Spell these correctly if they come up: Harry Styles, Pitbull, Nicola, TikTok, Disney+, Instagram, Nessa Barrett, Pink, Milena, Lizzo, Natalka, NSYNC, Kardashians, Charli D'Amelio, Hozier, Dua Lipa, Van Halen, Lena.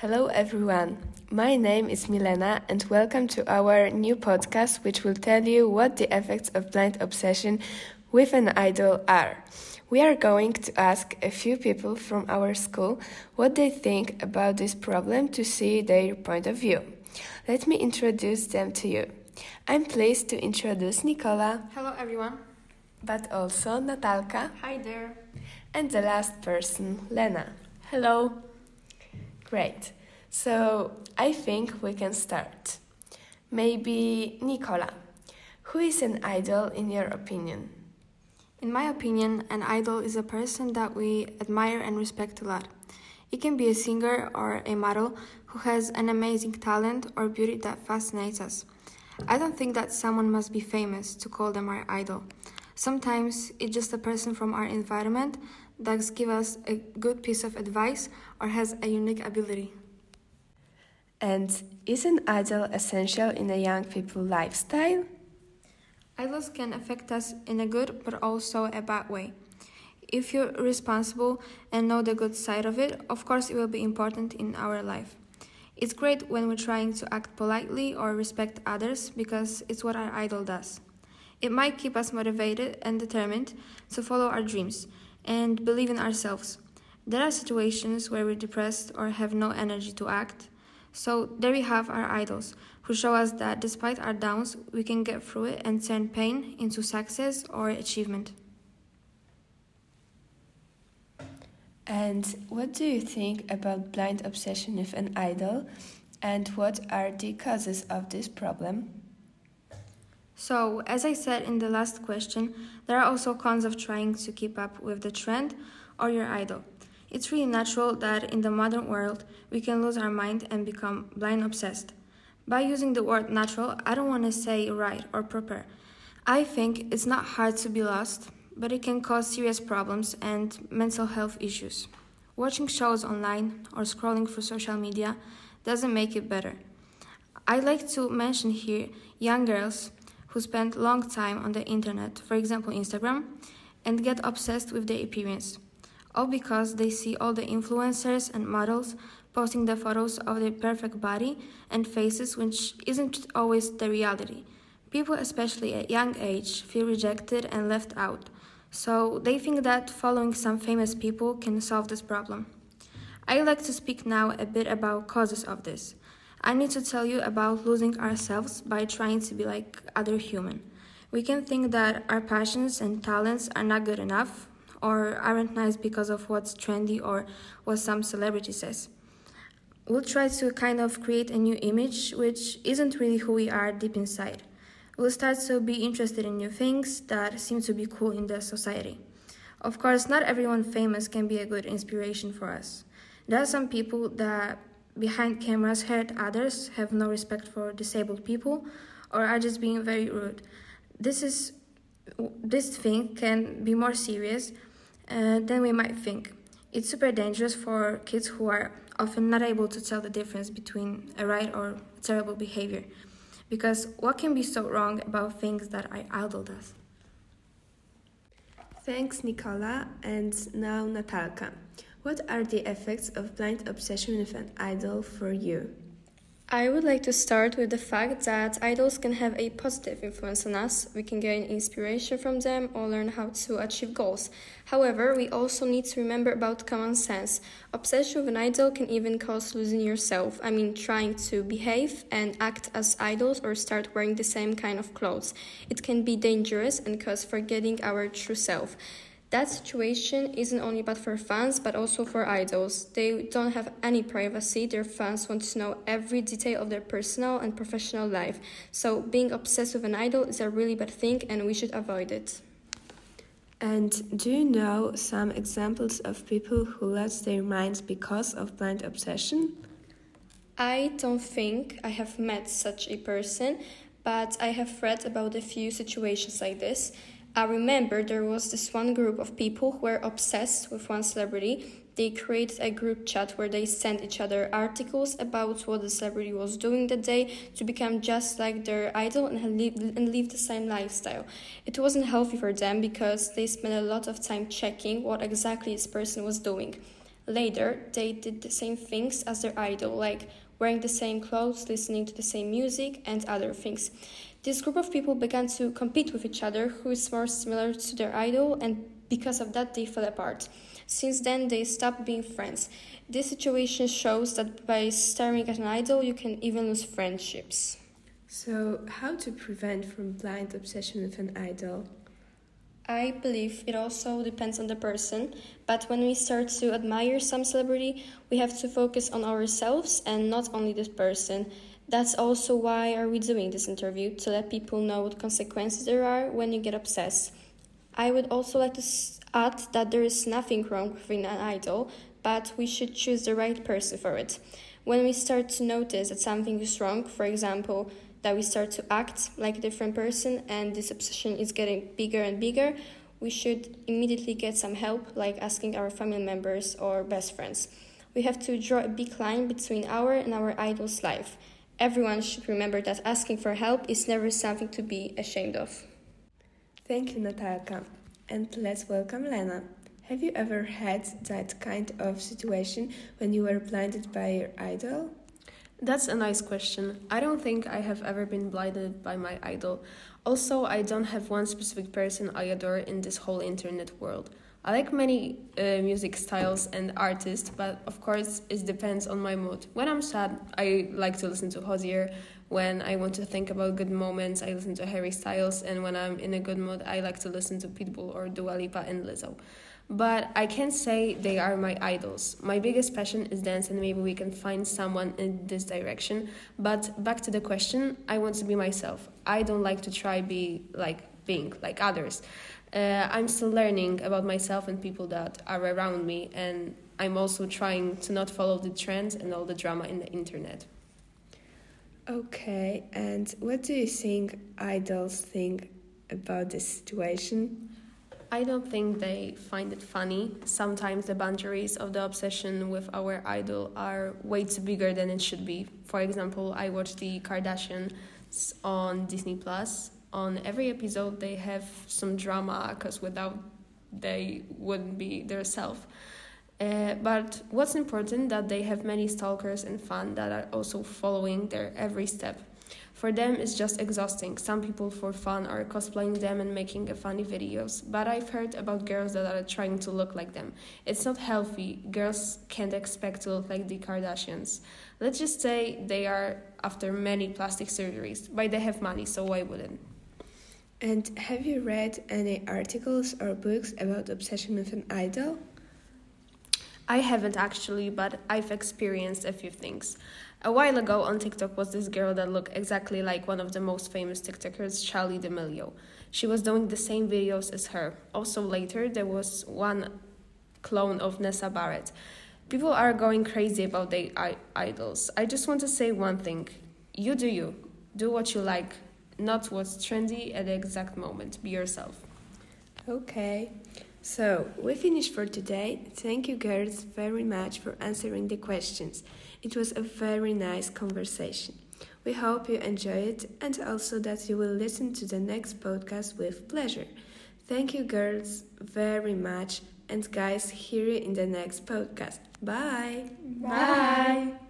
Hello everyone, my name is Milena and welcome to our new podcast which will tell you what the effects of blind obsession with an idol are. We are going to ask a few people from our school what they think about this problem to see their point of view. Let me introduce them to you. I'm pleased to introduce Nicola. Hello everyone. But also Natalka. Hi there. And the last person, Lena. Hello. Great. So I think we can start. Maybe Nicola, who is an idol in your opinion? In my opinion, an idol is a person that we admire and respect a lot. It can be a singer or a model who has an amazing talent or beauty that fascinates us. I don't think that someone must be famous to call them our idol. Sometimes it's just a person from our environment that gives us a good piece of advice or has a unique ability. And is an idol essential in a young people's lifestyle? Idols can affect us in a good but also a bad way. If you're responsible and know the good side of it, of course it will be important in our life. It's great when we're trying to act politely or respect others because it's what our idol does. It might keep us motivated and determined to follow our dreams and believe in ourselves. There are situations where we're depressed or have no energy to act. So there we have our idols, who show us that despite our downs, we can get through it and turn pain into success or achievement. And what do you think about blind obsession with an idol? And what are the causes of this problem? So, as I said in the last question, there are also cons of trying to keep up with the trend or your idol. It's really natural that in the modern world, we can lose our mind and become blind obsessed. By using the word natural, I don't want to say right or proper. I think it's not hard to be lost, but it can cause serious problems and mental health issues. Watching shows online or scrolling through social media doesn't make it better. I'd like to mention here young girls who spend long time on the internet, for example Instagram, and get obsessed with their appearance, all because they see all the influencers and models posting the photos of their perfect body and faces, which isn't always the reality. People, especially at young age, feel rejected and left out, so they think that following some famous people can solve this problem. I'd like to speak now a bit about causes of this. I need to tell you about losing ourselves by trying to be like other human. We can think that our passions and talents are not good enough or aren't nice because of what's trendy or what some celebrity says. We'll try to kind of create a new image which isn't really who we are deep inside. We'll start to be interested in new things that seem to be cool in the society. Of course, not everyone famous can be a good inspiration for us. There are some people that behind cameras hurt others, have no respect for disabled people, or are just being very rude. This thing can be more serious than we might think. It's super dangerous for kids who are often not able to tell the difference between a right or terrible behavior, because what can be so wrong about things that our idol does? Thanks, Nicola, and now Natalka. What are the effects of blind obsession with an idol for you? I would like to start with the fact that idols can have a positive influence on us. We can gain inspiration from them or learn how to achieve goals. However, we also need to remember about common sense. Obsession with an idol can even cause losing yourself. I mean, trying to behave and act as idols or start wearing the same kind of clothes. It can be dangerous and cause forgetting our true self. That situation isn't only bad for fans, but also for idols. They don't have any privacy. Their fans want to know every detail of their personal and professional life. So being obsessed with an idol is a really bad thing and we should avoid it. And do you know some examples of people who lost their minds because of blind obsession? I don't think I have met such a person, but I have read about a few situations like this. I remember there was this one group of people who were obsessed with one celebrity. They created a group chat where they sent each other articles about what the celebrity was doing that day to become just like their idol and live the same lifestyle. It wasn't healthy for them because they spent a lot of time checking what exactly this person was doing. Later, they did the same things as their idol, like wearing the same clothes, listening to the same music, and other things. This group of people began to compete with each other, who is more similar to their idol, and because of that, they fell apart. Since then, they stopped being friends. This situation shows that by staring at an idol, you can even lose friendships. So, how to prevent from blind obsession with an idol? I believe it also depends on the person, but when we start to admire some celebrity, we have to focus on ourselves and not only this person. That's also why are we doing this interview, to let people know what consequences there are when you get obsessed. I would also like to add that there is nothing wrong with an idol, but we should choose the right person for it. When we start to notice that something is wrong, for example, that we start to act like a different person and this obsession is getting bigger and bigger, we should immediately get some help, like asking our family members or best friends. We have to draw a big line between our and our idol's life. Everyone should remember that asking for help is never something to be ashamed of. Thank you, Natalka. And let's welcome Lena. Have you ever had that kind of situation when you were blinded by your idol? That's a nice question. I don't think I have ever been blinded by my idol. Also, I don't have one specific person I adore in this whole internet world. I like many music styles and artists, but of course it depends on my mood. When I'm sad, I like to listen to Hozier. When I want to think about good moments, I listen to Harry Styles. And when I'm in a good mood, I like to listen to Pitbull or Dua Lipa and Lizzo. But I can't say they are my idols. My biggest passion is dance, and maybe we can find someone in this direction. But back to the question, I want to be myself. I don't like to try be like Pink, like others. I'm still learning about myself and people that are around me, and I'm also trying to not follow the trends and all the drama in the internet. Okay, and what do you think idols think about this situation? I don't think they find it funny. Sometimes the boundaries of the obsession with our idol are way too bigger than it should be. For example, I watched the Kardashians on Disney+. On every episode, they have some drama, because without they wouldn't be their self. But what's important that they have many stalkers and fans that are also following their every step. For them, it's just exhausting. Some people for fun are cosplaying them and making funny videos. But I've heard about girls that are trying to look like them. It's not healthy. Girls can't expect to look like the Kardashians. Let's just say they are after many plastic surgeries. But they have money, so why wouldn't? And have you read any articles or books about obsession with an idol? I haven't actually, but I've experienced a few things. A while ago on TikTok was this girl that looked exactly like one of the most famous TikTokers, Charli D'Amelio. She was doing the same videos as her. Also later, there was one clone of Nessa Barrett. People are going crazy about their idols. I just want to say one thing. You do you. Do what you like, not what's trendy at the exact moment. Be yourself. Okay. So, we finished for today. Thank you girls very much for answering the questions. It was a very nice conversation. We hope you enjoy it and also that you will listen to the next podcast with pleasure. Thank you girls very much, and guys, hear you in the next podcast. Bye! Bye! Bye.